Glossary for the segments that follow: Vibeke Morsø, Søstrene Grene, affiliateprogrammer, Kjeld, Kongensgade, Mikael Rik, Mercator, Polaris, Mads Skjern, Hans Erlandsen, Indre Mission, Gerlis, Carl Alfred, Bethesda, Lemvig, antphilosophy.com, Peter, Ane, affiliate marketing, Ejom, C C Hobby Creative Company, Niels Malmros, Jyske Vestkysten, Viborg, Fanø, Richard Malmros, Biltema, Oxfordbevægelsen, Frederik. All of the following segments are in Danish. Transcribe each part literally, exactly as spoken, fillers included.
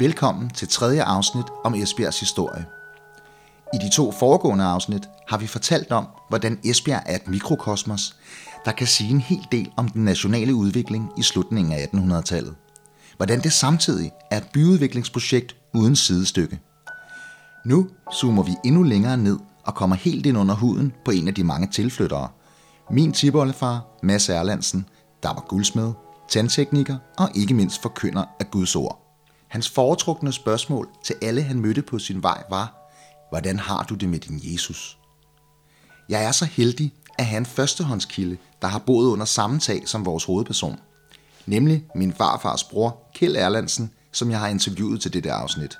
Velkommen til tredje afsnit om Esbjergs historie. I de to foregående afsnit har vi fortalt om, hvordan Esbjerg er et mikrokosmos, der kan sige en hel del om den nationale udvikling i slutningen af attenhundredetallet. Hvordan det samtidig er et byudviklingsprojekt uden sidestykke. Nu zoomer vi endnu længere ned og kommer helt ind under huden på en af de mange tilflyttere. Min tipoldefar, Mads Erlandsen, der var guldsmed, tandtekniker og ikke mindst forkynder af Guds ord. Hans foretrukne spørgsmål til alle, han mødte på sin vej, var: hvordan har du det med din Jesus? Jeg er så heldig at have en førstehåndskilde, der har boet under samme tag som vores hovedperson. Nemlig min farfars bror, Kjell Erlandsen, som jeg har interviewet til dette afsnit.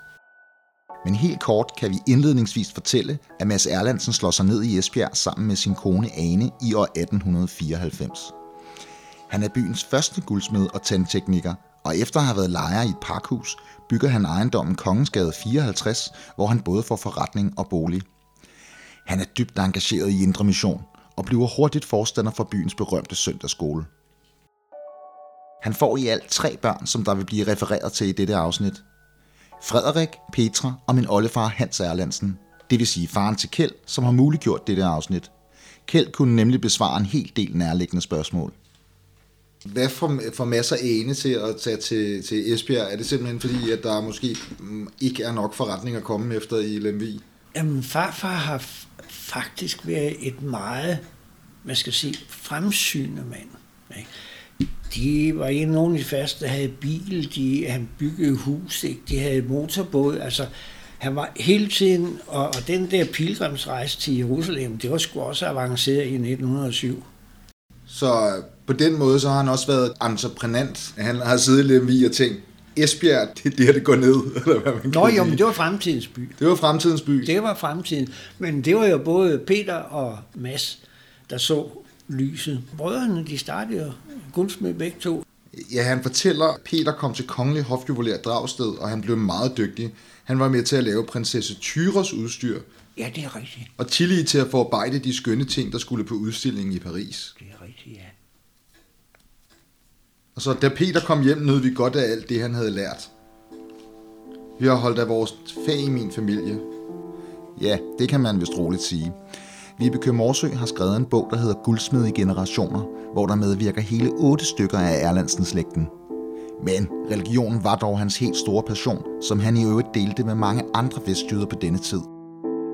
Men helt kort kan vi indledningsvis fortælle, at Mads Erlandsen slår sig ned i Esbjerg sammen med sin kone Ane i år atten fireoghalvfems. Han er byens første guldsmed og tandtekniker, og efter at have været lejer i et pakhus, bygger han ejendommen Kongensgade fireoghalvtreds, hvor han både får forretning og bolig. Han er dybt engageret i Indre Mission og bliver hurtigt forstander for byens berømte søndagsskole. Han får i alt tre børn, som der vil blive refereret til i dette afsnit. Frederik, Petra og min oldefar Hans Erlandsen, det vil sige faren til Kjeld, som har muliggjort dette afsnit. Kjeld kunne nemlig besvare en hel del nærliggende spørgsmål. Hvad får masser af ene til at tage til, til Esbjerg? Er det simpelthen fordi, at der måske ikke er nok forretning at komme efter i Lemvig? Jamen, farfar har f- faktisk været et meget, hvad skal jeg sige, fremsynende mand. Ikke? De var ikke nogen af de første, der havde bil, de, han byggede hus, ikke? De havde motorbåd, altså han var hele tiden, og, og den der pilgrimsrejse til Jerusalem, det var sgu også avanceret i nitten hundrede syv. Så på den måde så har han også været entreprenant. Han har siddet i Lemvig og tænkt, Esbjerg, det er der, det går ned. Eller hvad man Nå jo, men det var fremtidens by. Det var fremtidens by. Det var fremtiden. Men det var jo både Peter og Mads, der så lyset. Brødrene, de startede jo guldsmed begge to. Ja, han fortæller, Peter kom til kongelig hofjuvelær Dragsted, og han blev meget dygtig. Han var med til at lave prinsesse Tyras udstyr. Ja, det er rigtigt. Og tillige til at forarbejde de skønne ting, der skulle på udstillingen i Paris. Det er rigtigt, ja. Og så da Peter kom hjem, nød vi godt af alt det, han havde lært. Vi har holdt af vores fag i min familie. Ja, det kan man vist roligt sige. Vibeke Morsø har skrevet en bog, der hedder Guldsmed i generationer, hvor der medvirker hele otte stykker af Erlandsenslægten. Men religionen var dog hans helt store passion, som han i øvrigt delte med mange andre vestjyder på denne tid.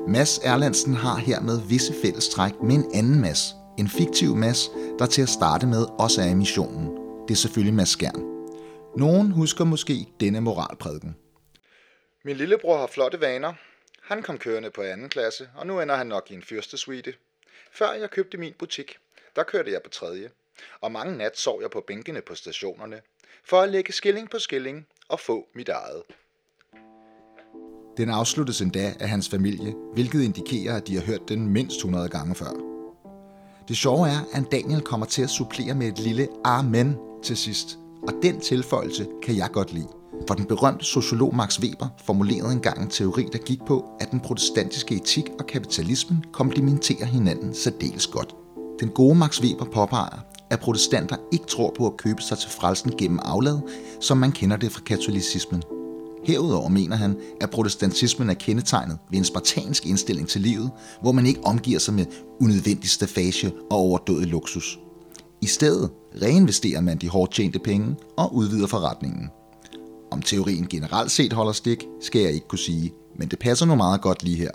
Mads Erlandsen har hermed visse fællestræk med en anden Mads, en fiktiv Mads, der til at starte med også er i missionen. Det er selvfølgelig Mads Skjern. Nogen husker måske denne moralprædiken. Min lillebror har flotte vaner. Han kom kørende på anden klasse, og nu ender han nok i en fyrstesuite. Før jeg købte min butik, der kørte jeg på tredje, og mange nat sov jeg på bænkene på stationerne, for at lægge skilling på skilling og få mit eget. Den afsluttes endda af hans familie, hvilket indikerer, at de har hørt den mindst hundrede gange før. Det sjove er, at Daniel kommer til at supplere med et lille amen til sidst, og den tilføjelse kan jeg godt lide. For den berømte sociolog Max Weber formulerede engang en teori, der gik på, at den protestantiske etik og kapitalismen komplementerer hinanden særdeles godt. Den gode Max Weber påpeger, at protestanter ikke tror på at købe sig til frelsen gennem aflad, som man kender det fra katolicismen. Herudover mener han, at protestantismen er kendetegnet ved en spartansk indstilling til livet, hvor man ikke omgiver sig med unødvendig staffage og overdådig luksus. I stedet reinvesterer man de hårdt tjente penge og udvider forretningen. Om teorien generelt set holder stik, skal jeg ikke kunne sige, men det passer nu meget godt lige her.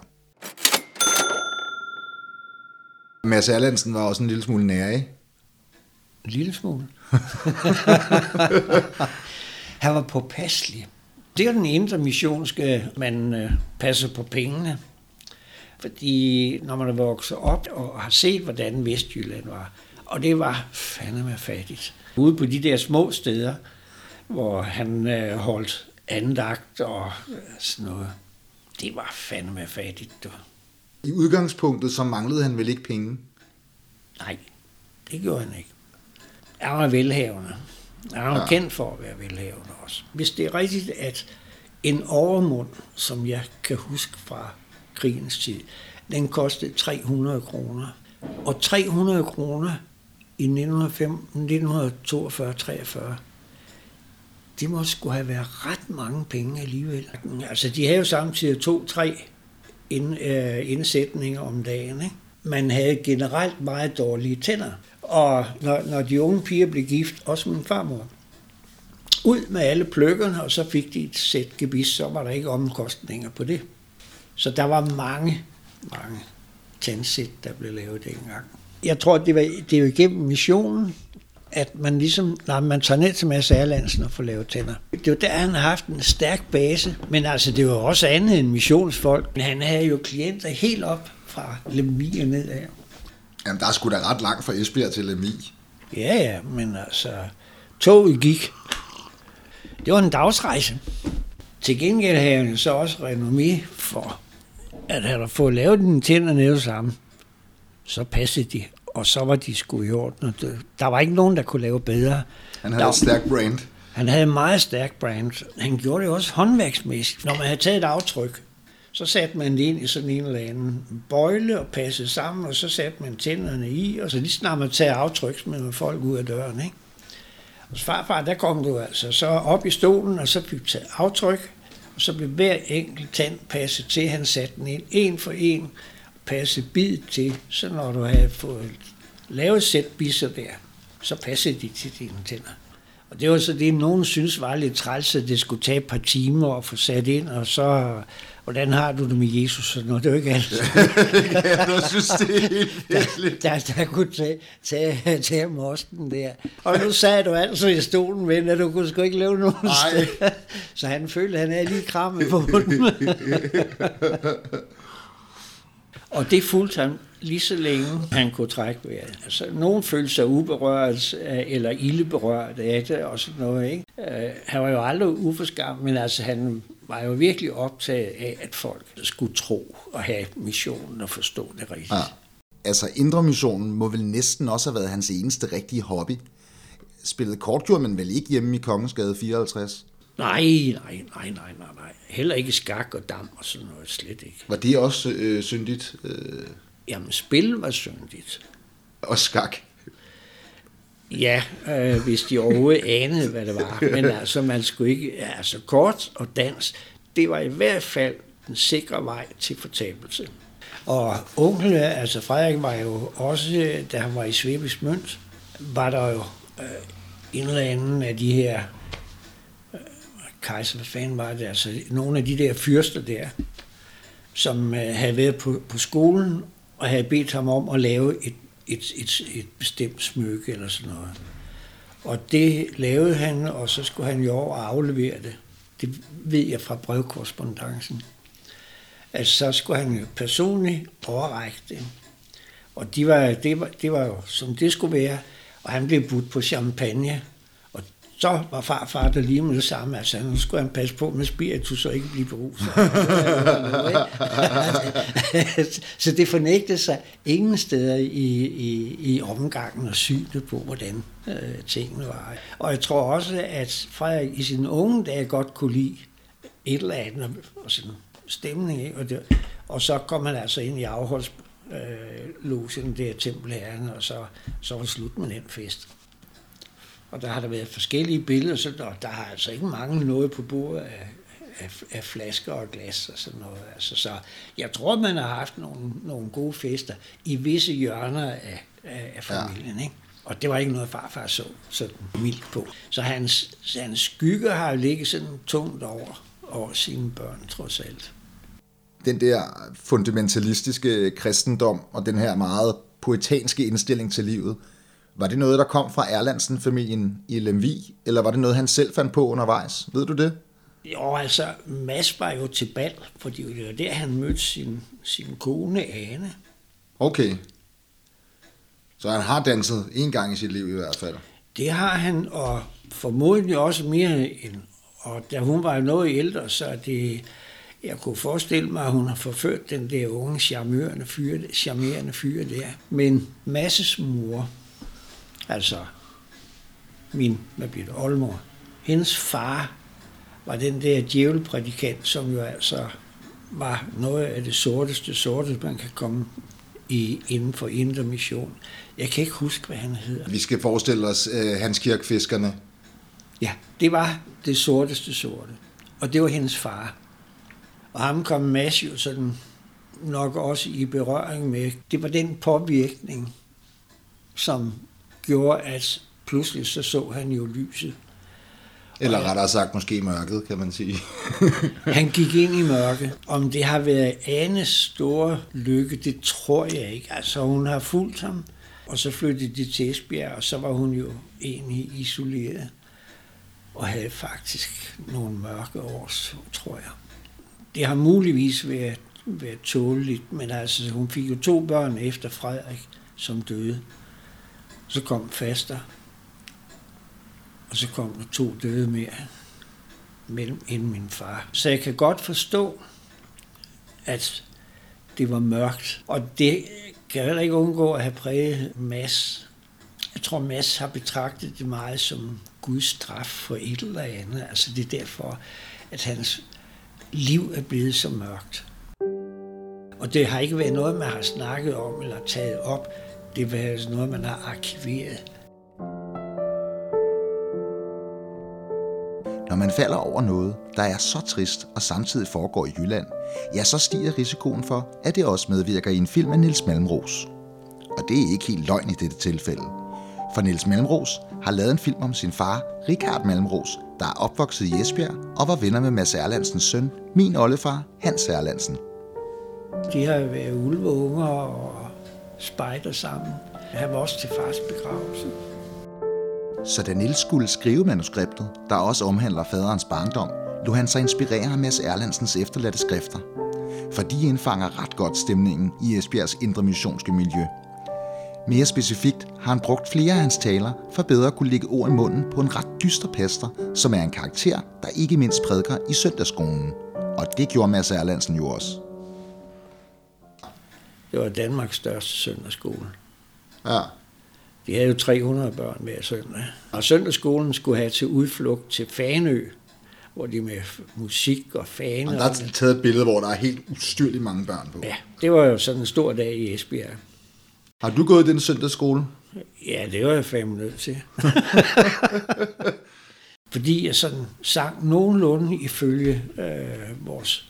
Mads Erlandsen var også en lille smule nær, ikke? En lille smule? Han var påpasselig. Det er den indre missionske, man øh, passer på pengene. Fordi når man er vokset op og har set, hvordan Vestjylland var, og det var fandeme fattigt. Ude på de der små steder, hvor han øh, holdt andagt og øh, sådan noget, det var fandeme fattigt. Du. I udgangspunktet så manglede han vel ikke penge? Nej, det gjorde han ikke. Han var velhavende. Han er jo kendt for at være velhavende også. Hvis det er rigtigt, at en overmund, som jeg kan huske fra krigens tid, den kostede tre hundrede kroner. Og tre hundrede kroner i nitten toogfyrre treogfyrre, det må sgu have været ret mange penge alligevel. Altså, de havde jo samtidig to-tre ind, øh, indsætninger om dagen, ikke? Man havde generelt meget dårlige tænder. Og når, når de unge piger blev gift, også min farmor, ud med alle pløkkerne, og så fik de et sæt gebis, så var der ikke omkostninger på det. Så der var mange, mange tændsæt, der blev lavet dengang. Jeg tror, det var, det var igennem missionen, at man ligesom, nej, man tager ned til Mads Erlandsen og får lavet tænder. Det var der, han har haft en stærk base, men altså, det var også andet end missionsfolk. Han havde jo klienter helt op fra Lemvig og nedad. Jamen, der er sgu da ret langt fra Esbjerg til Lemvig. Ja, ja, men altså, toget gik. Det var en dagsrejse. Til gengæld havde han jo så også renommé for, at han havde fået lavet den tænder nede sammen. Så passede de, og så var de sgu i orden. Der var ikke nogen, der kunne lave bedre. Han havde et stærkt brand. Han havde en meget stærk brand. Han gjorde det også håndværksmæssigt. Når man havde taget et aftryk, så satte man det ind i sådan en eller anden bøjle og passede sammen, og så satte man tænderne i, og så lige snart man tager aftryk, så man folk ud af døren, ikke? Hos farfar, der kom du altså så op i stolen, og så blev taget aftryk, og så blev hver enkelt tand passet til, han satte den ind, en for en, passe bid til, så når du havde fået lavet sæt bisser der, så passede de til dine tænder. Og det var så det, nogen synes var lidt træls, at det skulle tage et par timer at få sat ind, og så, hvordan har du det med Jesus? Nå, det er jo ikke alt. Ja, jeg synes, det er helt der, der, der kunne tage, tage, tage mosten der. Og nu sad du altså i stolen, ven, at du kunne sgu ikke lave nogen sted. Så han følte, at han havde lige krammet på munden. Og det fulgte han lige så længe, han kunne trække vejret. Altså, nogen følte sig uberørt eller ildeberørt af det og sådan noget, ikke? Uh, han var jo aldrig uforskammet, men altså, han var jo virkelig optaget af, at folk skulle tro og have missionen og forstå det rigtigt. Ja. Altså, Indre Missionen må vel næsten også have været hans eneste rigtige hobby. Spillede korttur, men vel ikke hjemme i Kongensgade fireoghalvtreds? Nej, nej, nej, nej, nej, nej. Heller ikke skak og dam og sådan noget, slet ikke. Var det også øh, syndigt? Øh... Jamen, spil var syndigt. Og skak? Ja, øh, hvis de overhovedet anede, hvad det var. Men altså, man skulle ikke... Altså, kort og dans, det var i hvert fald den sikre vej til fortabelse. Og onkel, altså Frederik, var jo også, da han var i Svebes Mønt, var der jo øh, en eller anden af de her... Kejser, hvad fanden var det? Altså, nogle af de der fyrster der, som øh, havde været på, på skolen og havde bedt ham om at lave et, et, et, et bestemt smykke eller sådan noget. Og det lavede han, og så skulle han jo over og aflevere det. Det ved jeg fra brevkorrespondancen. Altså, så skulle han jo personligt overrække det. Og de var, det, var, det var jo, som det skulle være, og han blev budt på champagne. Så var farfar der lige med det samme, altså nu skulle han passe på med spiritus og ikke blive beruset. Så det fornægtede sig ingen steder i, i, i omgangen og synet på, hvordan øh, tingene var. Og jeg tror også, at Frederik i sine unge dage godt kunne lide et eller andet og sådan stemning, ikke? Og, det, og så kom han altså ind i afholdslogen, øh, der tempelherren, og så, så var det slut med den fest. Og der har der været forskellige billeder, så der, der har altså ikke manglet noget på bordet af, af, af flasker og glas og sådan noget. Altså, så jeg tror, man har haft nogle, nogle gode fester i visse hjørner af, af, af familien, ja. Ikke? Og det var ikke noget, farfar så sådan mildt på. Så hans, hans skygge har ligget sådan tungt over, over sine børn, trods alt. Den der fundamentalistiske kristendom og den her meget poetanske indstilling til livet, var det noget, der kom fra Erlandsen-familien i Lemvig, eller var det noget, han selv fandt på undervejs? Ved du det? Jo, altså, Mads var jo til bal, fordi det var der, han mødte sin, sin kone, Ane. Okay. Så han har danset en gang i sit liv i hvert fald? Det har han, og formodentlig også mere end... Og da hun var noget ældre, så det... Jeg kunne forestille mig, at hun har forført den der unge charmerende fyre, charmerende fyre der. Men Mads' mor... Altså, min, hvad bliver det, oldemor, hendes far var den der djævelprædikant, som jo altså var noget af det sorteste, sorteste, man kan komme i inden for Indre Mission. Jeg kan ikke huske, hvad han hedder. Vi skal forestille os uh, Hans Kirkfiskerne. Ja, det var det sorteste sorte. Og det var hendes far. Og ham kom massivt sådan nok også i berøring med. Det var den påvirkning, som gjorde, at pludselig så så han jo lyset. Eller rettere sagt, måske mørket, kan man sige. Han gik ind i mørket. Om det har været Anes store lykke, det tror jeg ikke. Altså, hun har fulgt ham, og så flyttede de til Esbjerg, og så var hun jo egentlig isoleret. Og havde faktisk nogle mørke år, tror jeg. Det har muligvis været, været tåleligt, men altså, hun fik jo to børn efter Frederik, som døde. Så kom faster. Og så kom der to døde mere mellem end min far. Så jeg kan godt forstå, at det var mørkt. Og det kan heller ikke undgå at have præget Mads. Jeg tror, Mads har betragtet det meget som Guds straf for et eller andet. Altså det er derfor, at hans liv er blevet så mørkt. Og det har ikke været noget, man har snakket om eller taget op. Det har været noget, man har arkiveret. Når man falder over noget, der er så trist og samtidig foregår i Jylland, ja, så stiger risikoen for, at det også medvirker i en film af Niels Malmros. Og det er ikke helt løgn i dette tilfælde. For Niels Malmros har lavet en film om sin far, Richard Malmros, der er opvokset i Esbjerg og var venner med Mads Erlandsens søn, min oldefar, Hans Erlandsen. De har været ulveunger og spejder sammen. Han var også til fars begravelse. Så da Niels skulle skrive manuskriptet, der også omhandler faderens barndom, lod han sig inspirere af Mads Erlandsens efterladte skrifter. For de indfanger ret godt stemningen i Esbjergs indre missionske miljø. Mere specifikt har han brugt flere af hans taler for bedre at kunne lægge ord i munden på en ret dyster pastor, som er en karakter, der ikke mindst prædiker i søndagsskolen. Og det gjorde Mads Erlandsen jo også. Det var Danmarks største søndagsskole. Ja. De havde jo tre hundrede børn hver søndag. Og søndagsskolen skulle have til udflugt til Fanø, hvor de med musik og faner... Og der er taget et billede, hvor der er helt ustyrligt mange børn på. Ja, det var jo sådan en stor dag i Esbjerg. Har du gået i den søndagsskole? Ja, det var jeg fandme nødt til. Fordi jeg sådan sang nogenlunde ifølge øh, vores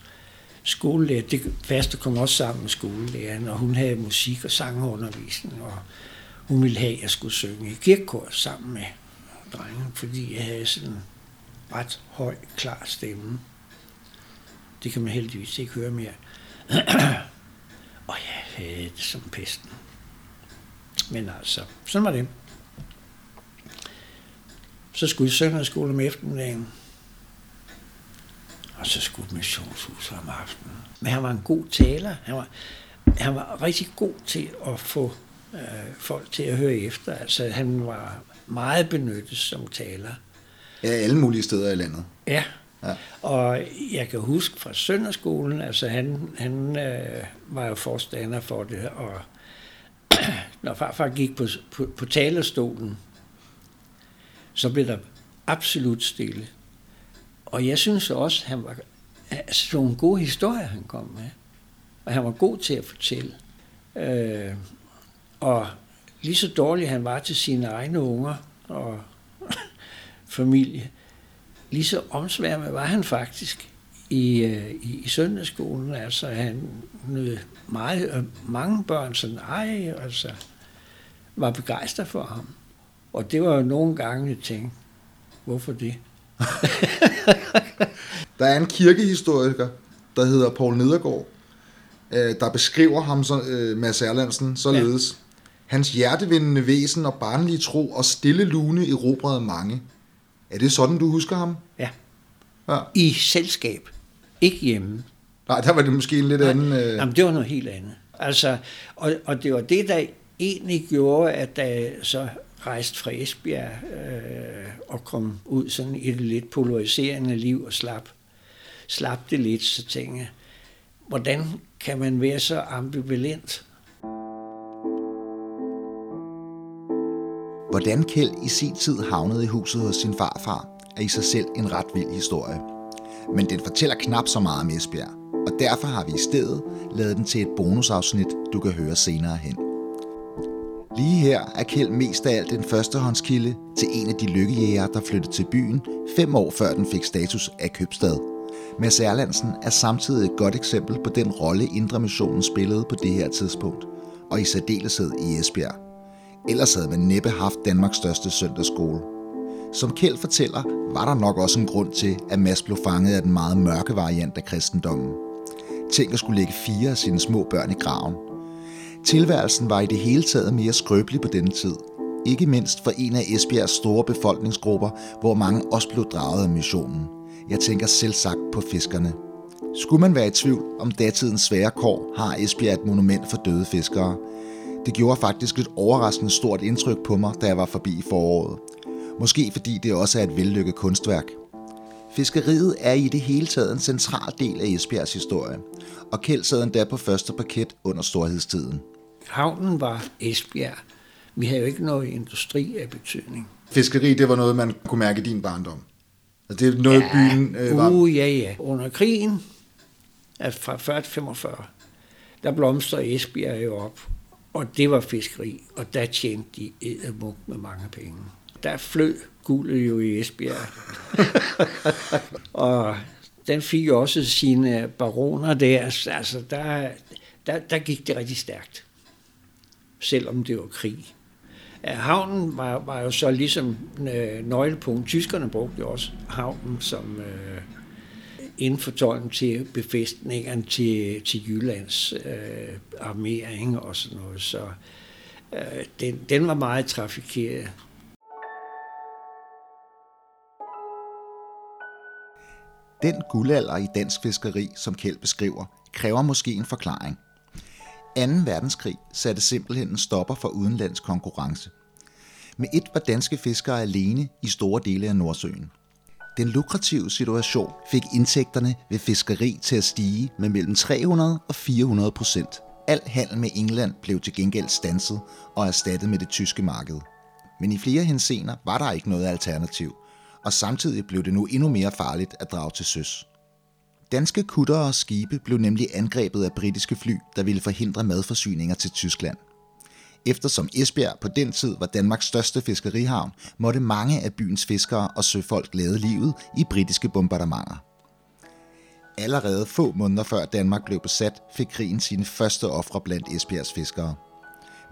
skolelærer. Det faste kom også sammen med skolelæreren, og hun havde musik og sangundervisning og... Hun ville have, at jeg skulle synge i kirkekor sammen med drengen, fordi jeg havde sådan en ret høj, klar stemme. Det kan man heldigvis ikke høre mere. Og jeg havde det som pesten. Men altså, sådan var det. Så skulle jeg søndagsskole om eftermiddagen. Og så skulle jeg missionshuset om aftenen. Men han var en god taler. Han var, han var rigtig god til at få... folk til at høre efter. Altså, han var meget benyttet som taler. Ja, alle mulige steder i landet. Ja, ja. Og jeg kan huske fra søndagsskolen, altså han, han øh, var jo forstander for det, og når farfar gik på, på, på talerstolen, så blev der absolut stille. Og jeg synes også, han var altså, det var en god historie, han kom med. Og han var god til at fortælle. Øh, Og lige så dårlig han var til sine egne unger og familie, lige så omsværmet var han faktisk i, i, i søndagsskolen. Altså han nød meget, mange børn sådan, ej, altså var begejstret for ham. Og det var jo nogle gange, jeg tænkte, hvorfor det? Der er en kirkehistoriker, der hedder Poul Nedergaard, der beskriver ham, så, Mads Erlandsen, således... Ja. Hans hjertevindende væsen og barnlige tro og stille lune erobrede mange. Er det sådan, du husker ham? Ja. ja. I selskab. Ikke hjemme. Nej, der var det måske en lidt Nej. anden... Øh... Jamen, det var noget helt andet. Altså, og, og det var det, der egentlig gjorde, at da så rejste fra Esbjerg øh, og kom ud sådan i et lidt polariserende liv og slap, slap det lidt, så tænkte jeg, hvordan kan man være så ambivalent? Hvordan Kjeld i sin tid havnede i huset hos sin farfar, er i sig selv en ret vild historie. Men den fortæller knap så meget om Esbjerg, og derfor har vi i stedet lavet den til et bonusafsnit, du kan høre senere hen. Lige her er Kjeld mest af alt en førstehåndskilde til en af de lykkejæger, der flyttede til byen fem år før den fik status af købstad. Mads Erlandsen er samtidig et godt eksempel på den rolle Indre Missionen spillede på det her tidspunkt, og i særdeleshed i Esbjerg. Ellers havde man næppe haft Danmarks største søndagsskole. Som Kjeld fortæller, var der nok også en grund til, at Mads blev fanget af den meget mørke variant af kristendommen. Tænk at skulle lægge fire af sine små børn i graven. Tilværelsen var i det hele taget mere skrøbelig på denne tid. Ikke mindst for en af Esbjergs store befolkningsgrupper, hvor mange også blev draget af missionen. Jeg tænker selv sagt på fiskerne. Skulle man være i tvivl om datidens svære kår, har Esbjerg et monument for døde fiskere. Det gjorde faktisk et overraskende stort indtryk på mig, da jeg var forbi i foråret. Måske fordi det også er et vellykket kunstværk. Fiskeriet er i det hele taget en central del af Esbjergs historie, og Kjeld sad endda på første parket under storhedstiden. Havnen var Esbjerg. Vi havde jo ikke noget industri af betydning. Fiskeri, det var noget, man kunne mærke i din barndom. Altså, det er noget, ja, byen øh, var... Uh, ja, ja. Under krigen, altså fra fyrre til femogfyrre, der blomstrede Esbjerg jo op, og det var fiskeri, og der tjente de eddermuk med mange penge. Der flød guldet jo i Esbjerg. Og den fik jo også sine baroner der. Altså, der, der, der gik det rigtig stærkt, selvom det var krig. Havnen var, var jo så ligesom nøglepunkt. Tyskerne brugte jo også havnen som øh, inden for tøjen til befæstningerne til, til Jyllands øh, armering og sådan noget. Så øh, den, den var meget trafikeret. Den guldalder i dansk fiskeri, som Kjeld beskriver, kræver måske en forklaring. anden verdenskrig satte simpelthen en stopper for udenlandsk konkurrence. Med et var danske fiskere alene i store dele af Nordsøen. Den lukrative situation fik indtægterne ved fiskeri til at stige med mellem tre hundrede og fire hundrede procent. Al handel med England blev til gengæld standset og erstattet med det tyske marked. Men i flere henseender var der ikke noget alternativ, og samtidig blev det nu endnu mere farligt at drage til søs. Danske kuttere og skibe blev nemlig angrebet af britiske fly, der ville forhindre madforsyninger til Tyskland. Eftersom Esbjerg på den tid var Danmarks største fiskerihavn, måtte mange af byens fiskere og søfolk lade livet i britiske bombardementer. Allerede få måneder før Danmark blev besat, fik krigen sine første ofre blandt Esbjergs fiskere.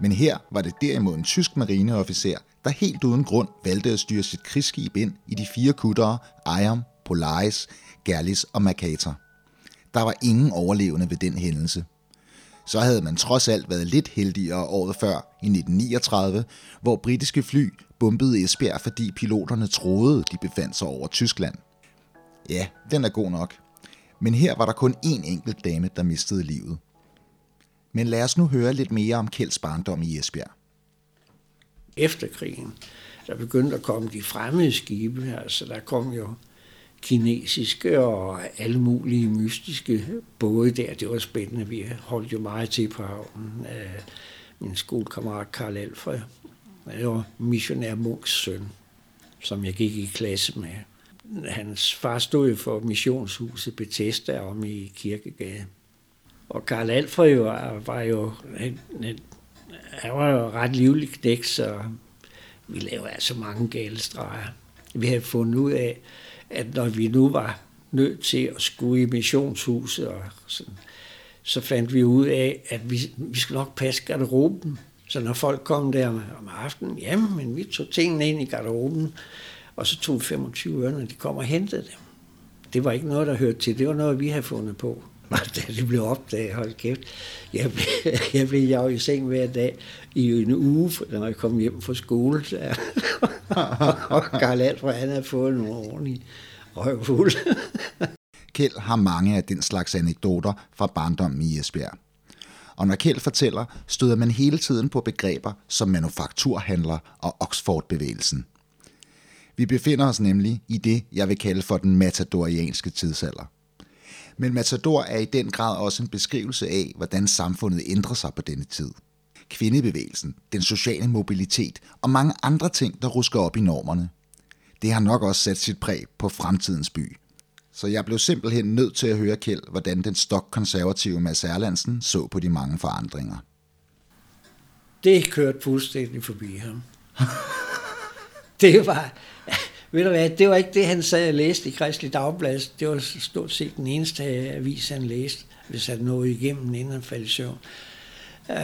Men her var det derimod en tysk marineofficer, der helt uden grund valgte at styre sit krigsskib ind i de fire kuttere Ejom, Polaris, Gerlis og Mercator. Der var ingen overlevende ved den hændelse. Så havde man trods alt været lidt heldigere året før, i nitten niogtredive, hvor britiske fly bombede Esbjerg, fordi piloterne troede, de befandt sig over Tyskland. Ja, den er god nok. Men her var der kun én enkelt dame, der mistede livet. Men lad os nu høre lidt mere om Kjelds barndom i Esbjerg. Efter krigen, der begyndte at komme de fremmede skibe, altså der kom jo kinesiske og alle mulige mystiske både der. Det var spændende, vi holdt jo meget til på havnen. Min skolekammerat Carl Alfred, det var missionær munks søn, som jeg gik i klasse med. Hans far stod jo for missionshuset Bethesda om i Kirkegade. Og Carl Alfred var, var jo en, en, han var jo ret livlig knægt, så vi lavede altså mange gale streger. Vi havde fundet ud af, at når vi nu var nødt til at skulle i missionshuset, og sådan, så fandt vi ud af, at vi, vi skulle nok passe garderoben. Så når folk kom der om aftenen, jamen, men vi tog tingene ind i garderoben, og så tog vi femogtyve øre, når de kom og hentede dem. Det var ikke noget, der hørte til. Det var noget, vi havde fundet på. Da det blev opdaget, hold kæft, jeg blev, jeg blev jaget i seng hver dag i en uge, når jeg kom hjem fra skole. Der. Og Carl Alfred, han havde fået nogle ordentlige røvfuld. Kjeld har mange af den slags anekdoter fra barndommen i Esbjerg. Og når Kjeld fortæller, støder man hele tiden på begreber som manufakturhandler og Oxfordbevægelsen. Vi befinder os nemlig i det, jeg vil kalde for den matadorianske tidsalder. Men Matador er i den grad også en beskrivelse af, hvordan samfundet ændrer sig på denne tid. Kvindebevægelsen, den sociale mobilitet og mange andre ting, der rusker op i normerne. Det har nok også sat sit præg på fremtidens by. Så jeg blev simpelthen nødt til at høre Kjeld, hvordan den stokkonservative Mads Erlandsen så på de mange forandringer. det kørte fuldstændig forbi ham. Det var, ved du hvad, det var ikke det, han sad og læste i Kristelig Dagblad. Det var stort set den eneste avis, han læste, hvis han nåede igennem, inden han faldt i søvn. Øh,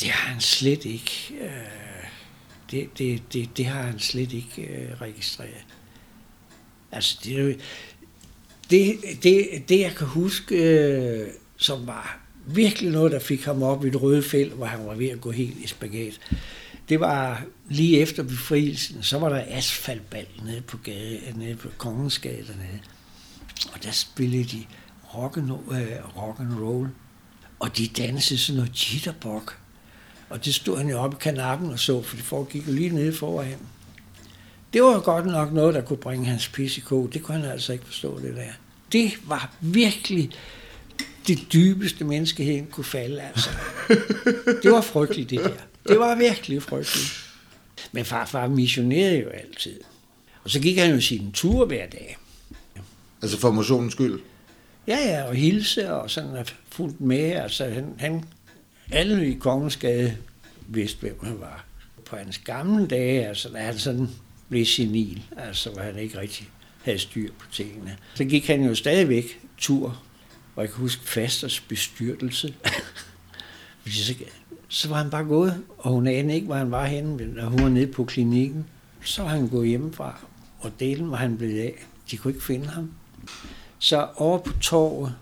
det har han slet ikke. Øh, det, det, det, det har han slet ikke øh, registreret. Altså, det, det, det, det jeg kan huske, øh, som var virkelig noget, der fik ham op i et røde felt, hvor han var ved at gå helt i spagat. Det var lige efter befrielsen, så var der asfaltbal nede på, gade, nede på Kongensgade dernede. Og der spillede de rock and, øh, rock and roll, og de dansede sådan noget jitterbug. Og det stod han jo oppe i kanappen og så, for det foregik jo lige nede foran. Det var godt nok noget, der kunne bringe hans pis i kog. Det kunne han altså ikke forstå, det der. Det var virkelig det dybeste menneskeheden kunne falde, altså. Det var frygteligt, det der. Det var virkelig frygteligt. Men farfar missionerede jo altid. Og så gik han jo sine ture hver dag. Altså for motionens skyld? Ja, ja, og hilse og sådan at fulgt med. Altså han, han, alle i Kongensgade vidste, hvem han var. På hans gamle dage, altså da han sådan blev senil, altså hvor han ikke rigtig havde styr på tingene. Så gik han jo stadigvæk tur, og jeg kan huske fasters bestyrtelse. så, så var han bare gået, og hun anede ikke, hvor han var henne, når hun var nede på klinikken. Så var han gået hjemmefra, og delen var han blevet af. De kunne ikke finde ham. Så over på torvet,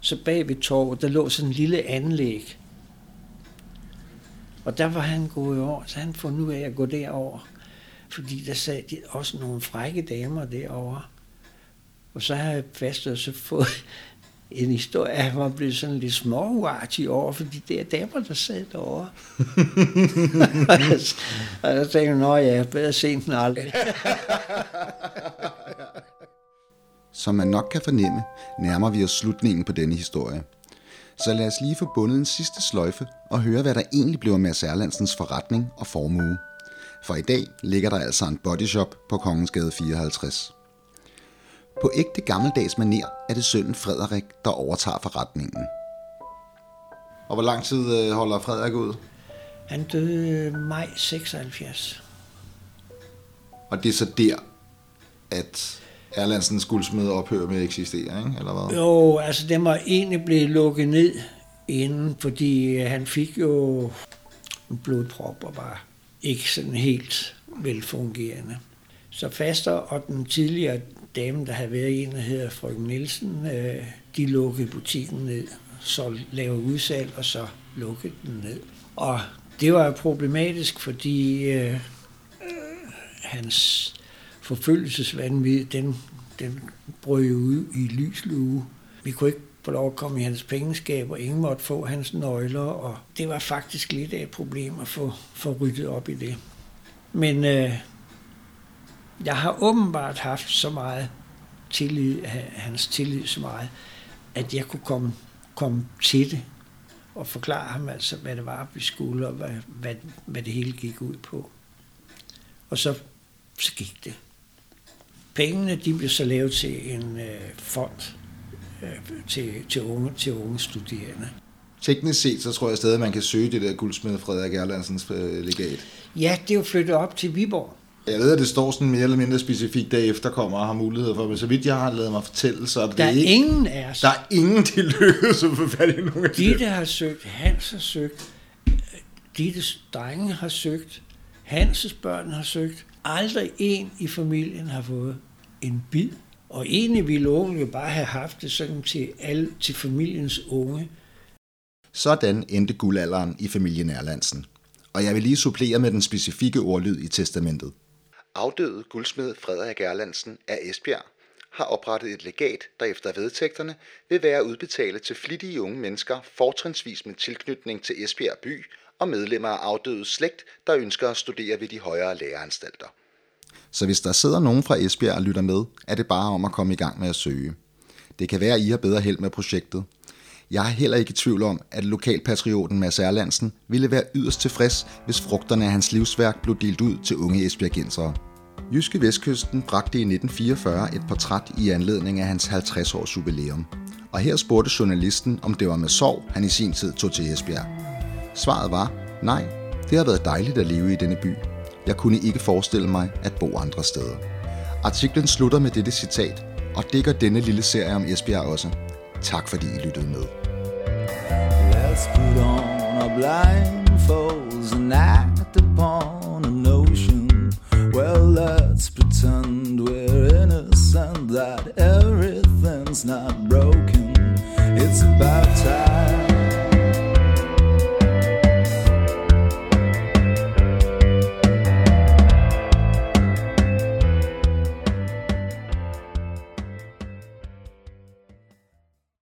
så bag ved torvet, der lå sådan en lille anlæg. Og der var han gået over, så han fandt ud af at gå derover, fordi der sad de også nogle frække damer derovre. Og så havde Faster så fået en historie, at han var blevet sådan lidt småuartig over for de der damer, der sad derovre. Og der tænkte jeg, nå ja, bedre sent end aldrig. Som man nok kan fornemme, nærmer vi os slutningen på denne historie. Så lad os lige få bundet en sidste sløjfe og høre, hvad der egentlig blev af Mads Erlandsens forretning og formue. For i dag ligger der altså en bodyshop på Kongensgade fireoghalvtreds. På ægte gammeldags manér er det sønnen Frederik, der overtager forretningen. Og hvor lang tid holder Frederik ud? Han døde maj seksoghalvfjerds. Og det er så der, at Erlandsen skulle smide ophør med at eksistere, ikke? Eller hvad? Jo, altså den var egentlig blevet lukket ned inden, fordi han fik jo en blodprop og var ikke sådan helt velfungerende. Så Faster og den tidligere dame, der havde været en, der hedder frøken Nielsen, de lukkede butikken ned, så lavede udsalg, og så lukkede den ned. Og det var jo problematisk, fordi øh, hans forfølgelsesvandvid, den, den brød ud i lysluge. Vi kunne ikke få lov at komme i hans pengeskab, og ingen måtte få hans nøgler, og det var faktisk lidt af et problem at få, få ryddet op i det. Men øh, jeg har åbenbart haft så meget tillid, hans tillid så meget, at jeg kunne komme, komme til det og forklare ham altså, hvad det var, vi skulle, og hvad, hvad, hvad det hele gik ud på. Og så, så gik det. Pengene, de blev så lavet til en øh, fond, Til, til, unge, til unge studerende. Teknisk set, så tror jeg stadig, at man kan søge det der guldsmed Frederik Erlandsens legat. Ja, det er jo flyttet op til Viborg. Jeg ved, at det står sådan mere eller mindre specifikt, der efterkommer og har mulighed for, men så vidt jeg har lavet mig fortælle, så er det der er ikke... Ingen er der er ingen, de lykkedes at få fat i nogen af dem. Ditte har søgt, Hans har søgt, Dittes drenge har søgt, Hanses børn har søgt. Aldrig en i familien har fået en bid. Og egentlig ville ungen jo bare have haft det sådan til, alle, til familiens unge. Sådan endte guldalderen i familien Erlandsen. Og jeg vil lige supplere med den specifikke ordlyd i testamentet. Afdøde guldsmed Frederik Erlandsen af Esbjerg har oprettet et legat, der efter vedtægterne vil være udbetalt til flittige unge mennesker, fortrinsvis med tilknytning til Esbjerg by og medlemmer af afdødes slægt, der ønsker at studere ved de højere læreanstalter. Så hvis der sidder nogen fra Esbjerg og lytter med, er det bare om at komme i gang med at søge. Det kan være, at I har bedre held med projektet. Jeg er heller ikke i tvivl om, at lokalpatrioten Mads Erlandsen ville være yderst tilfreds, hvis frugterne af hans livsværk blev delt ud til unge esbjergensere. Jyske Vestkysten bragte i nitten fireogfyrre et portræt i anledning af hans halvtreds-års jubilæum. Og her spurgte journalisten, om det var med sorg, han i sin tid tog til Esbjerg. Svaret var, nej, det har været dejligt at leve i denne by. Jeg kunne ikke forestille mig at bo andre steder. Artiklen slutter med dette citat, og det gør denne lille serie om Esbjerg også. Tak fordi I lyttede med. Let's put on our blindfolds and act upon a notion. Well, let's pretend we're innocent, that everything's not broken. It's bad.